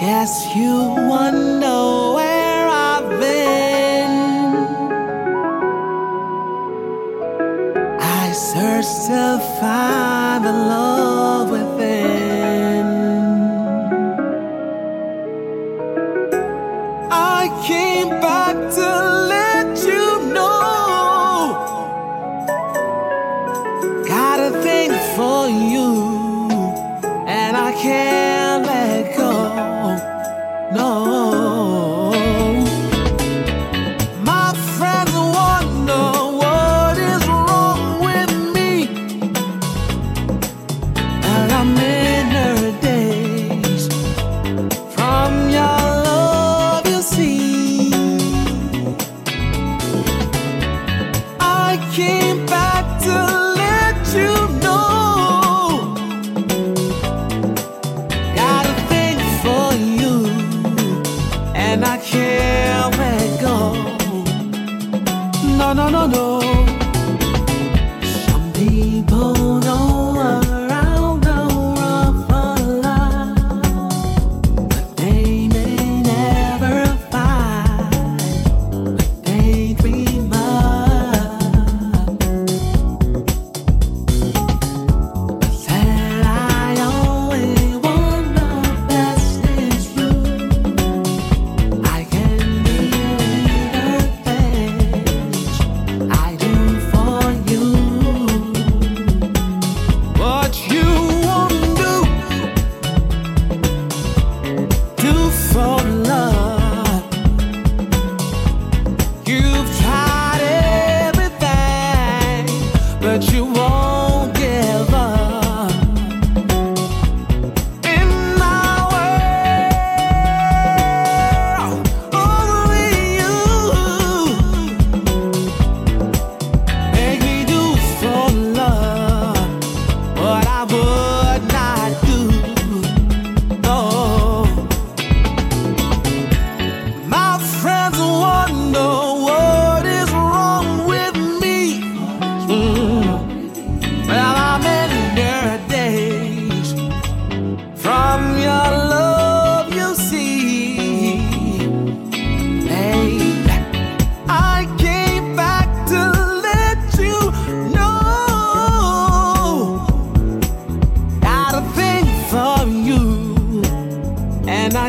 Guess you wonder where I've been. I search to find the love within. I came back to let you know. Got a thing for you, and I can't let go. No, my friends wonder what is wrong with me. And I'm in her days. From your love you see, I came back to let you know. Got a thing for you, and I can't let go. No, no, no, no. Some people know around the world for love, but they may never find what they dream of. But said I only want the best is you. I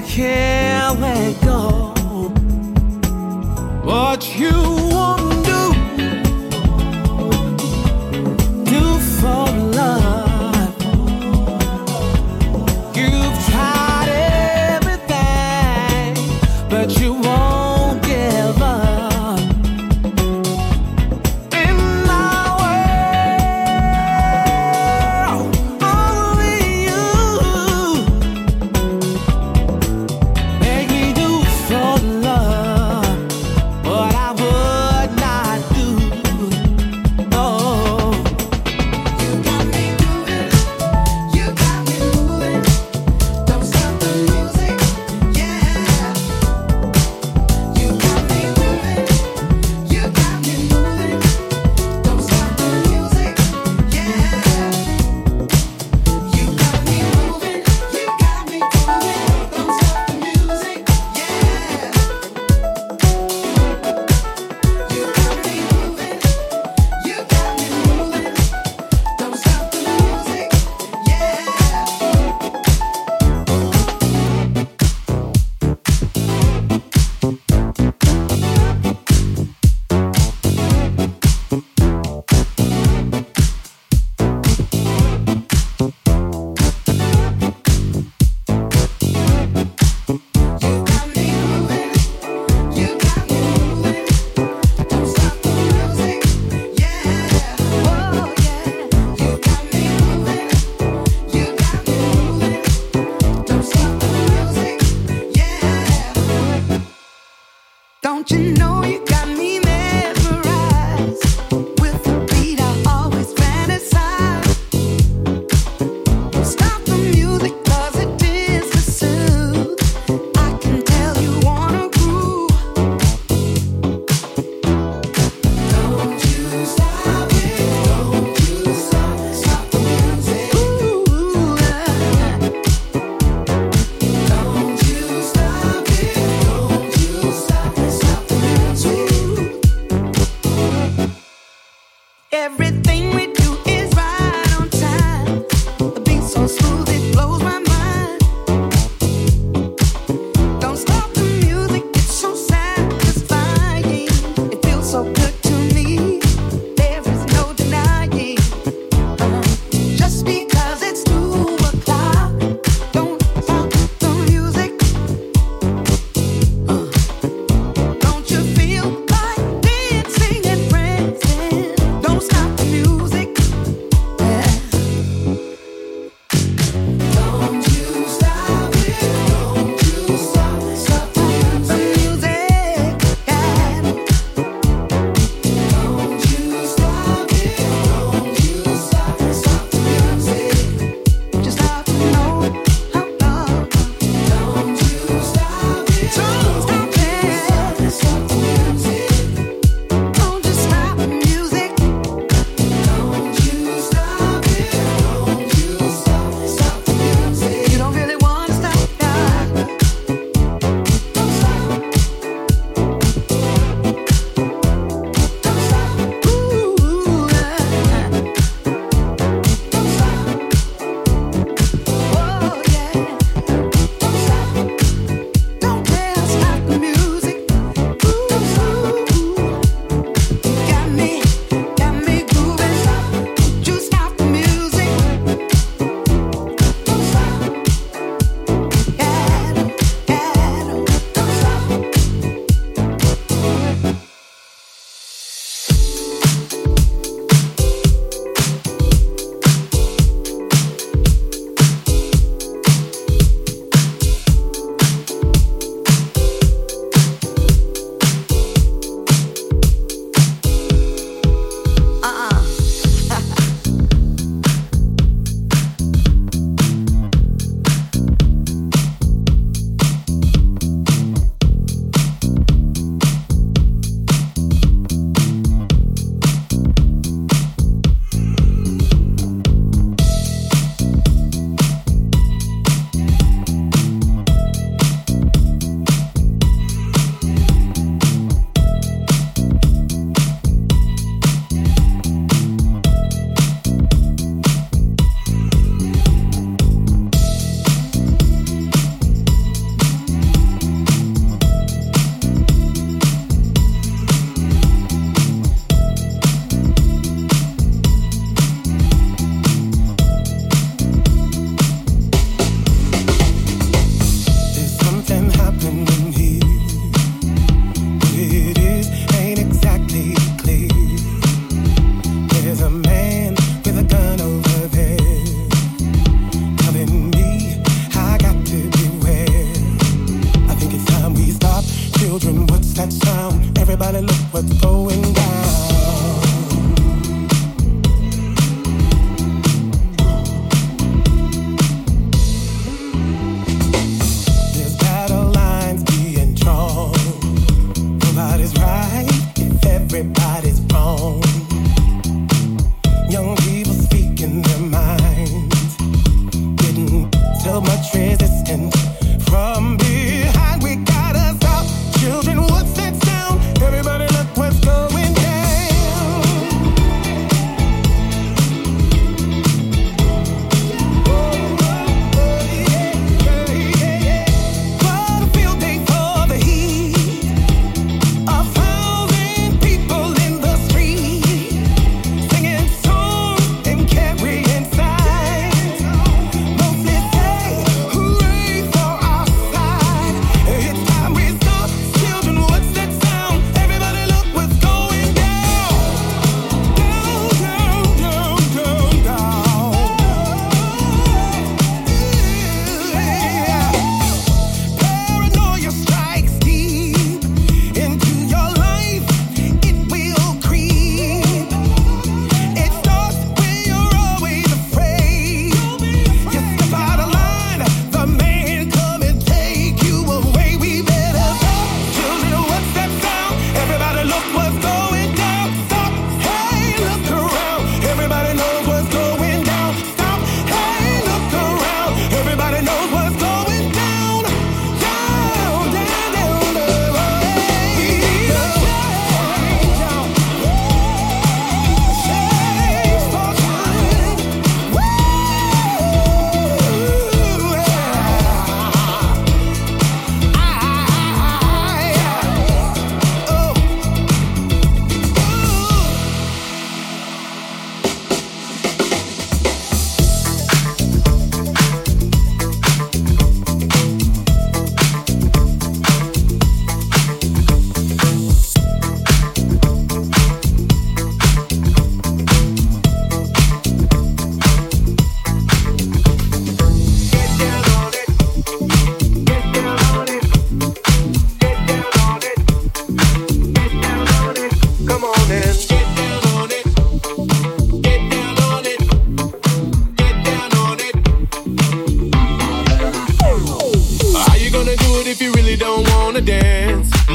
can't let go. What you won't do, do for love. You've tried everything, but you won't give up. In my world, only you. Make me do for love what I would.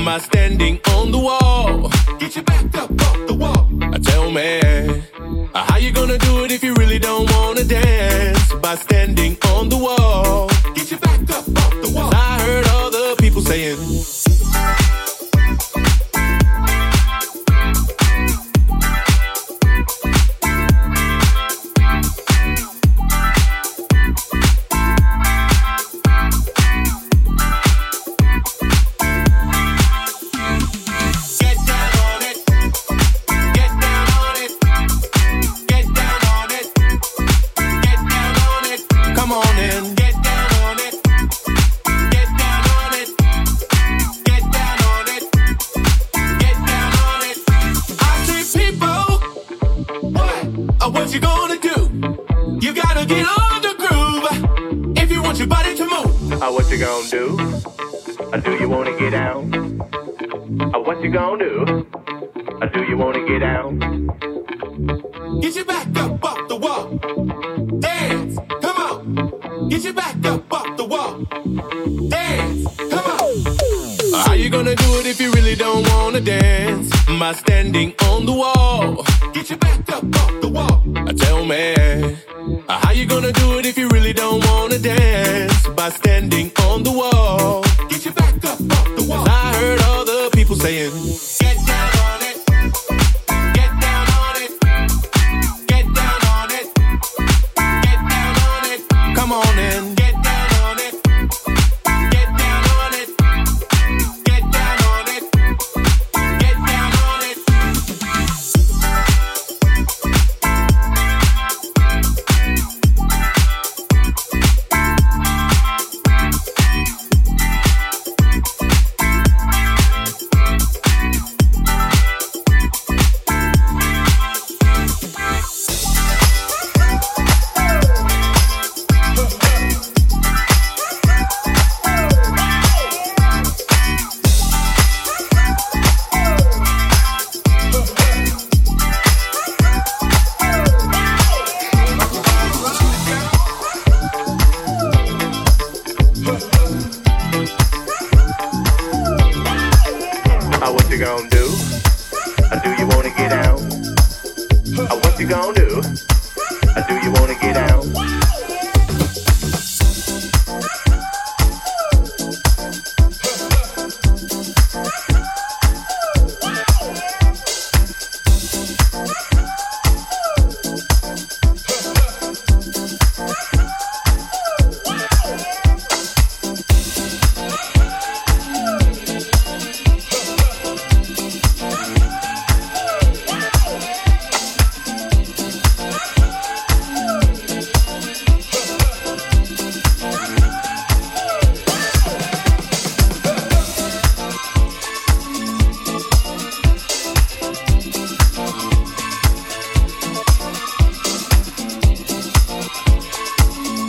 my standing on the wall. Get your back up off the wall. Tell me, how you gonna do it if you really don't wanna dance? By standing on the wall. Get your back up off the wall. 'Cause I heard all the people saying.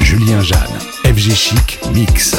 Julien Jeanne, FG Chic Mix.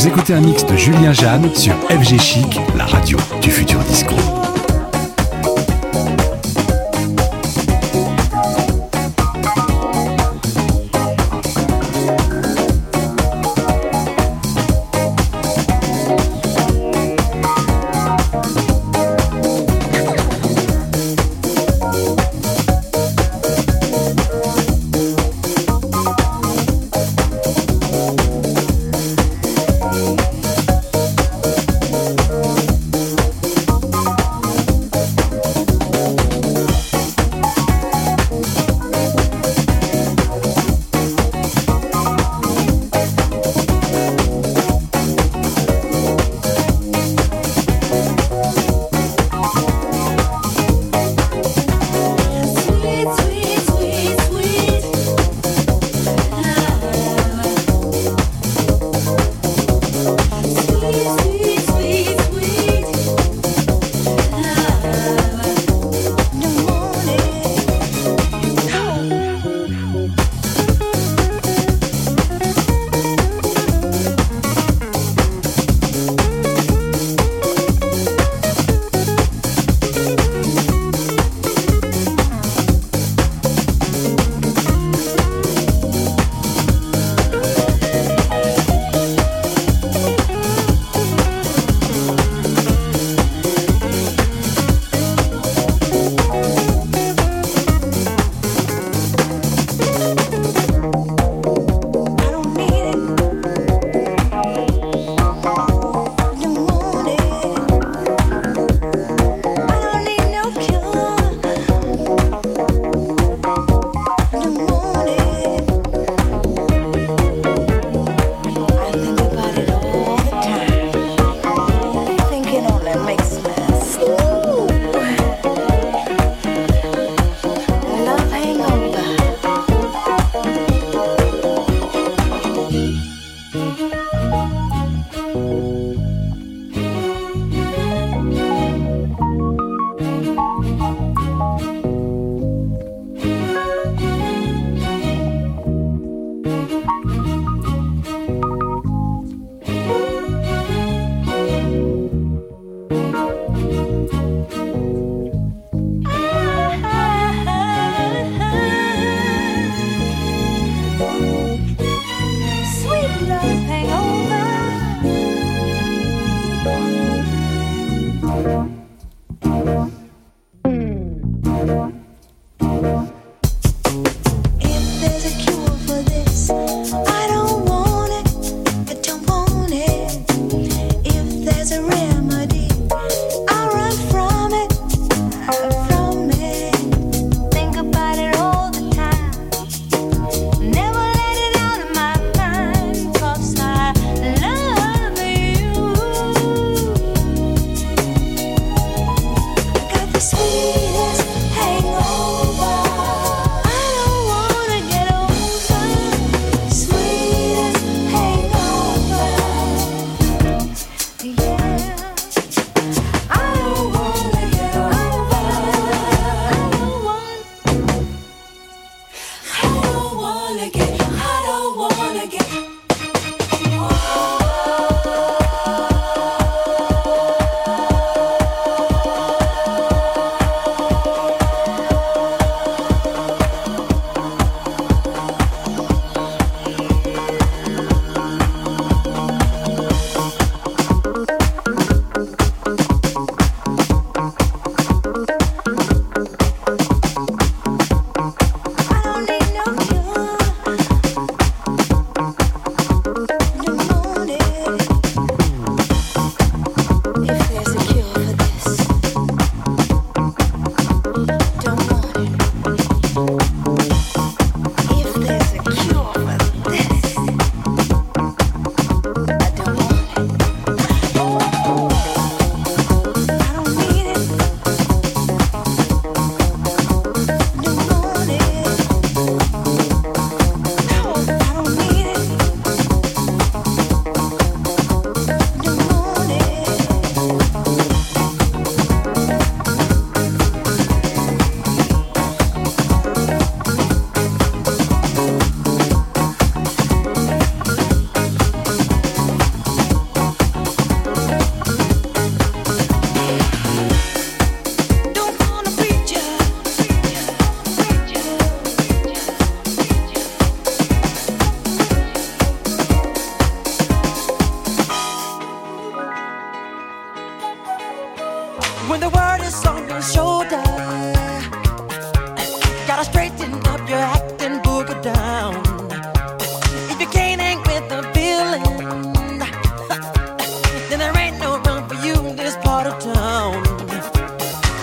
Vous écoutez un mix de Julien Jeanne sur FG Chic, la radio du futur disco. and shoulder. Gotta straighten up your act and booger down. If you can't hang with the feeling, then there ain't no room for you in this part of town.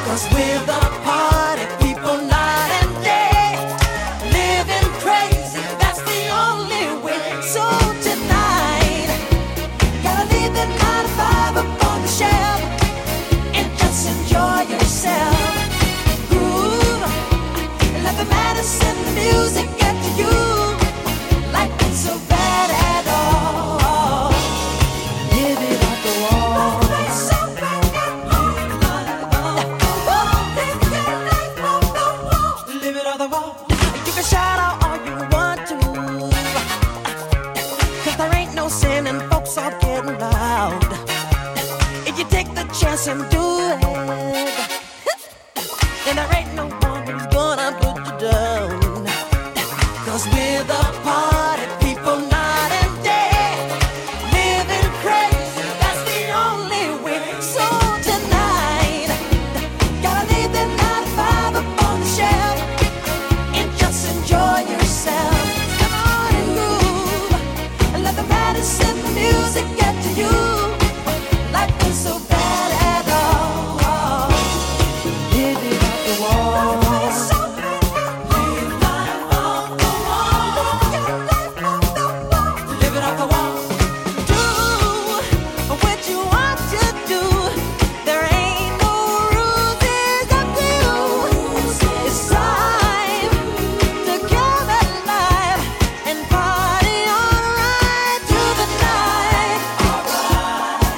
'Cause we're the party people night and day, living crazy, that's the only way. So tonight, gotta leave the 9 to 5 up on the shelf and just enjoy yourself. Groove, and let the medicine, the music get to you. Life ain't so bad at all. Give it up the wall. Live it on the wall. You can shout out all you want to, 'cause there ain't no sin and folks are getting loud. If you take the chance and do it, then there ain't no one who's gonna put you down. 'Cause we're the party people night and day, living crazy, that's the only way. So tonight, gotta leave the 9 to 5 up on the shelf and just enjoy yourself. Come on and groove, and let the medicine, the music get to you. Life ain't so bad at all. Live it up the wall. Live it up the wall. Do what you want to do. There ain't no rules, it's up to you. It's time to come alive and party all right through the night. But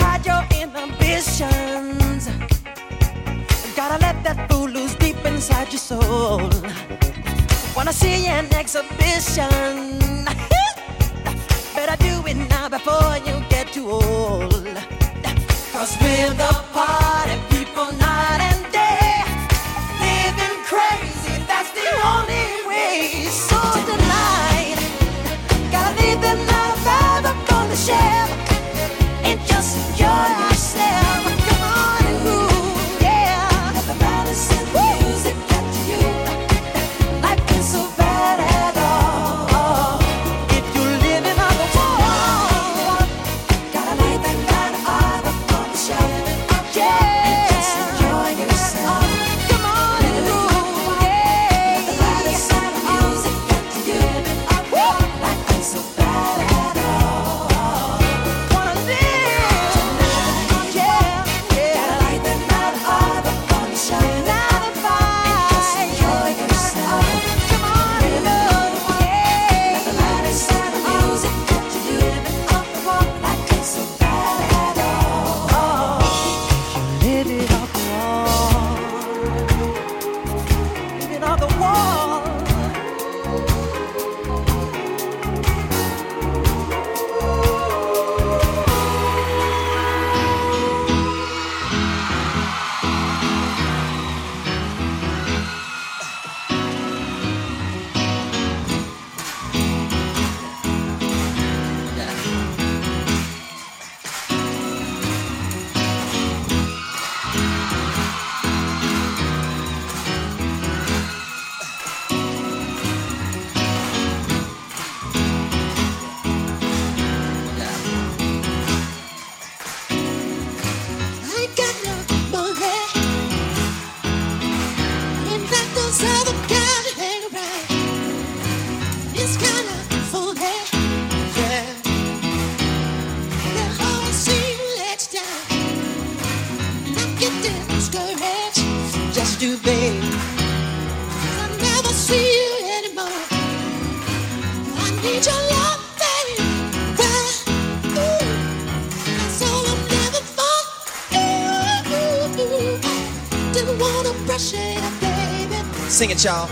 hide your inhibitions. Gotta let that fool loose deep inside your soul. Wanna see an exhibition? Better do it now before you get too old. 'Cause we're the party people night and day, living crazy, that's the only way. So tonight, gotta leave the 9 to 5 up on the shelf and just enjoy yourself. Come on and groove, yeah. Let the medicine, the music get to you. Life ain't so bad at all. If you're living on the wall, gotta leave that 9 to 5 up on the shelf. Yeah. Just enjoy yourself. Come on and groove, yeah. Let the medicine, the music get to you. Life ain't so bad at all. Wanna live, yeah, yeah. Gotta leave that 9 to 5 up on the shelf. 9 to 5. Enjoy yourself. Come on and groove, yeah. Let the medicine, the music get to you. Life ain't so bad at all. Live it off the wall. Live it off the wall. I got no money, and that those other guys hang around. It's kind of funny, yeah. They always seem to let you down, and I get discouraged. Just do, babe. 'Cause I never see you anymore. I need your love, babe. Ooh, that's all I'm living for. Sing it, y'all.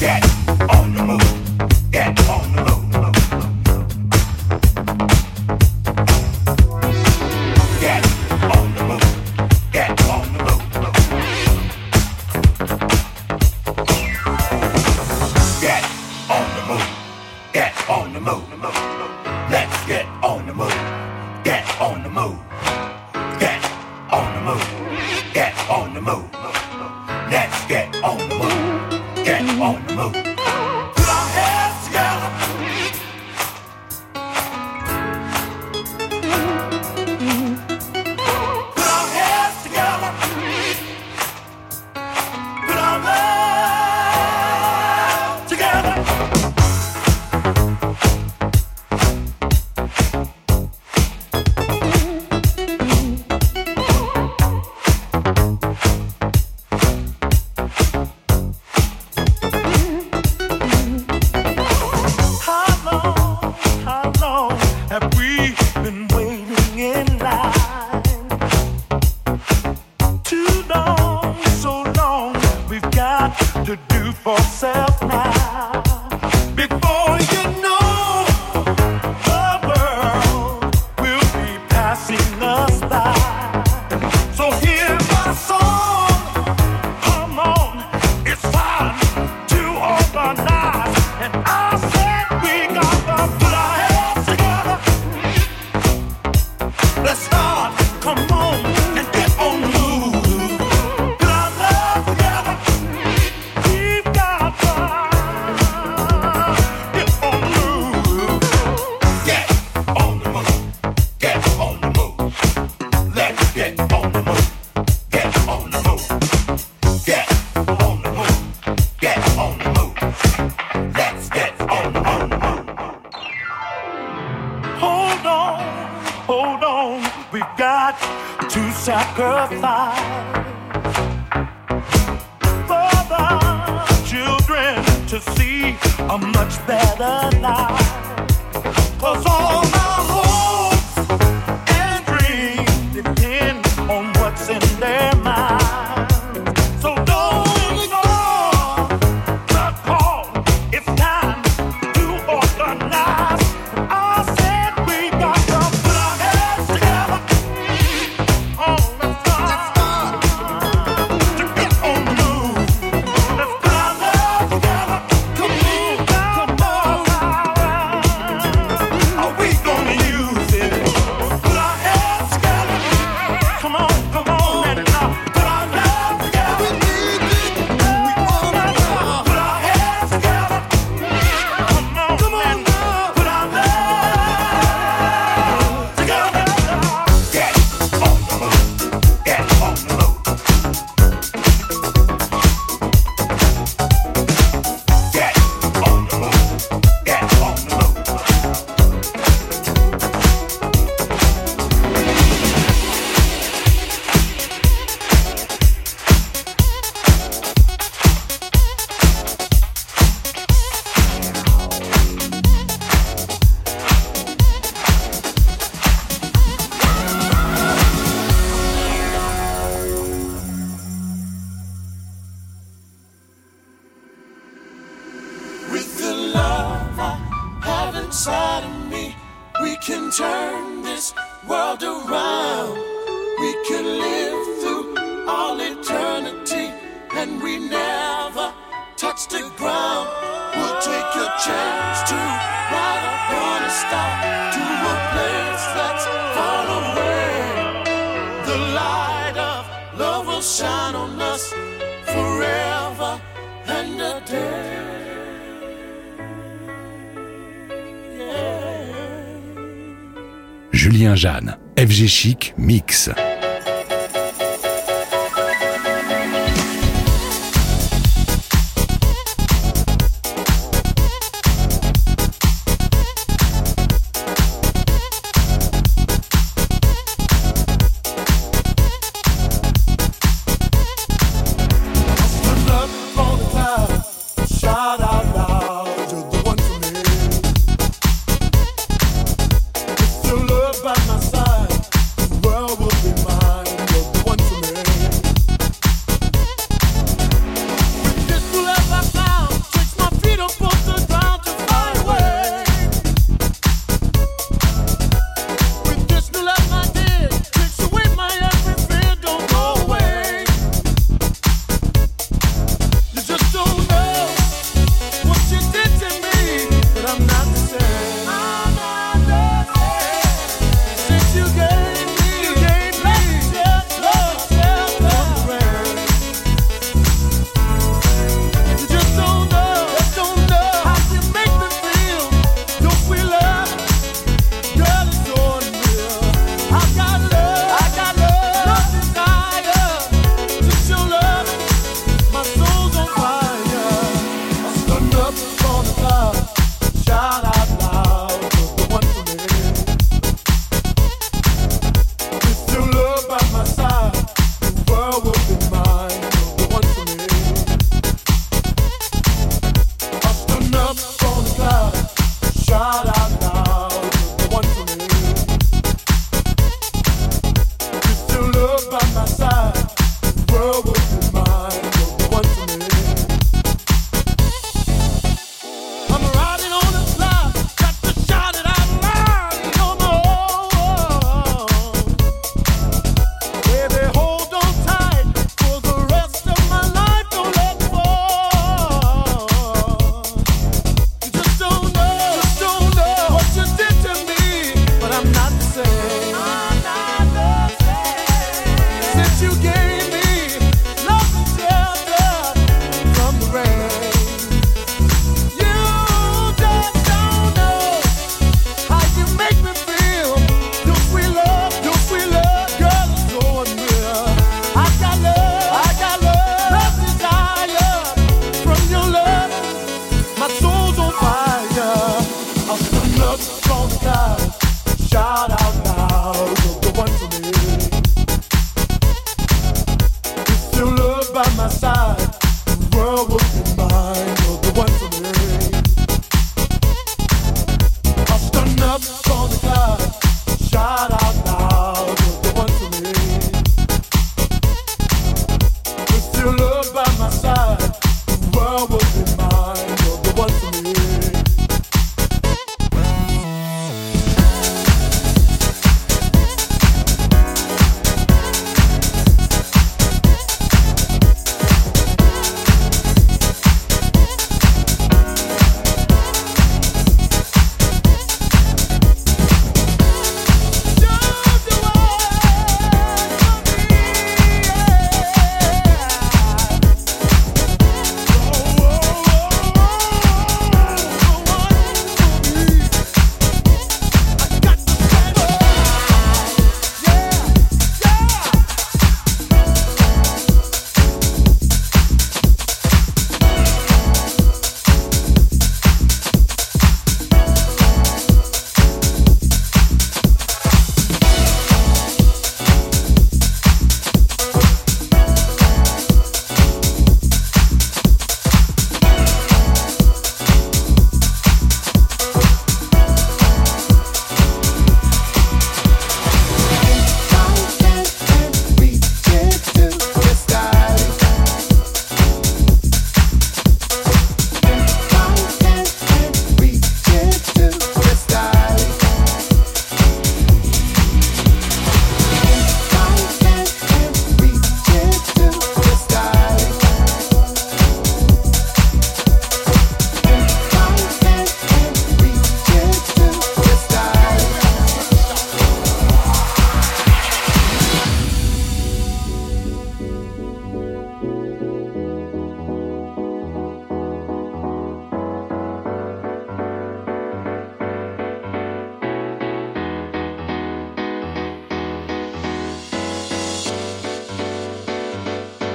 Get sacrifice for the children to see a much better life. 'Cause all my hopes and dreams depend on what's in their mind. So don't ignore the call. It's time to organize. I said we got to put our heads together. Oh, let's start to get on the move. Let's find love together. Come on, come on. Are we gonna use it? Put our heads together. Come on, come on, and now put our love together. Put our heads together. Come on now. Put our love together. Get on the move. Get on the move. Get on the move. Get on the move. With the love I have inside of me, we can turn this world around. We can live through all eternity, and we never touch the ground. We'll take a chance to ride upon a star to a place that's far away. The light of love will shine on us forever and a day. Julien Jeanne, FG Chic Mix. The love by my side, the world will be mine.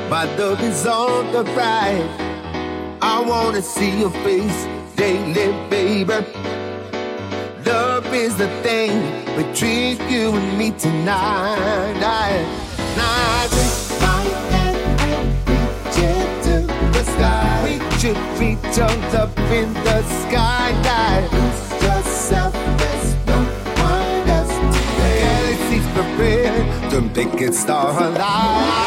My love is on the ride. I wanna see your face daily, baby. Love is the thing between you and me tonight. I just find that we'll reach into the sky. We should reach up in the sky. Lose yourself, there's no one else today. Galaxies prepared to make it star alive.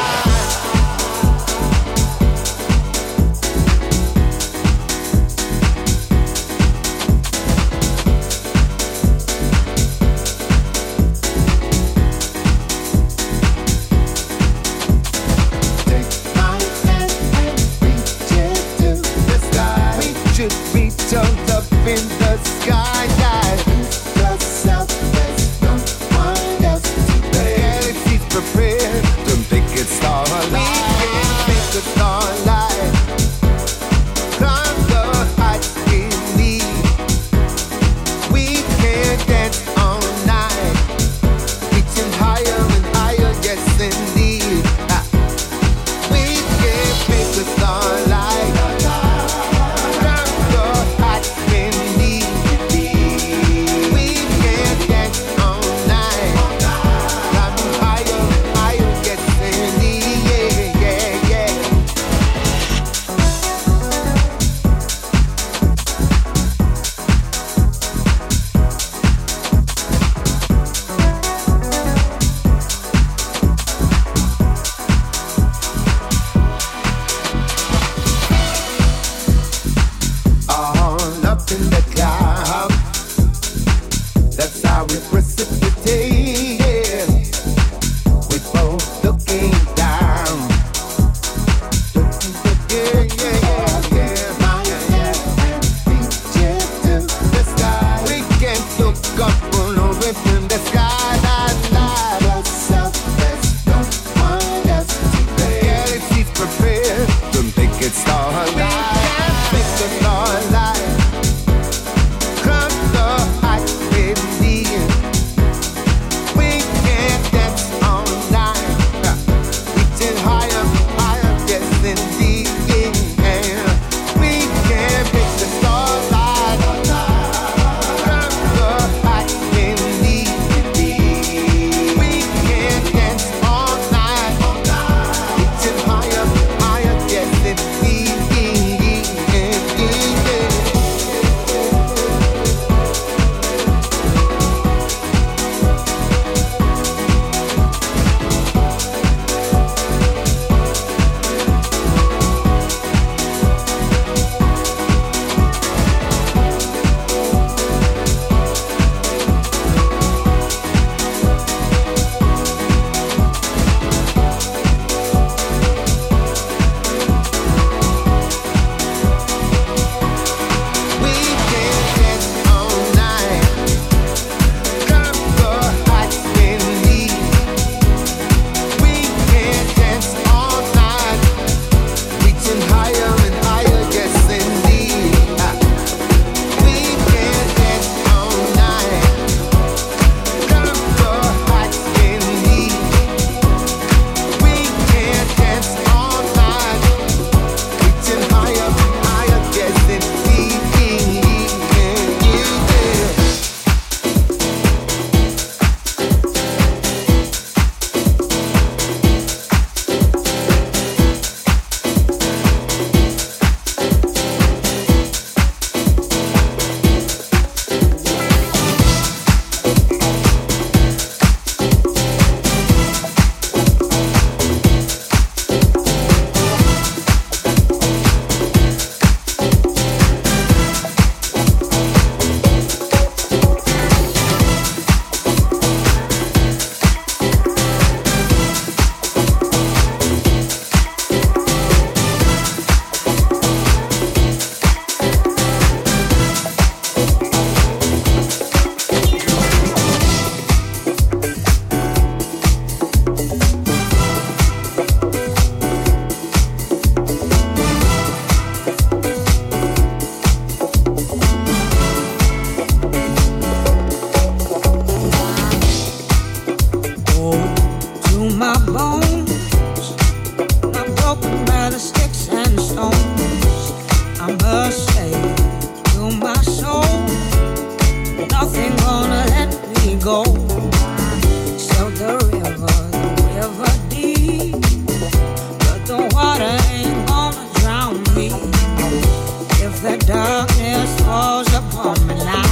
the darkness falls upon me now,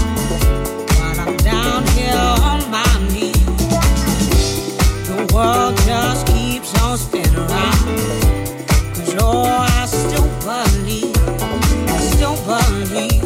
while I'm down here on my knees. The world just keeps on spinning around, 'cause oh, I still believe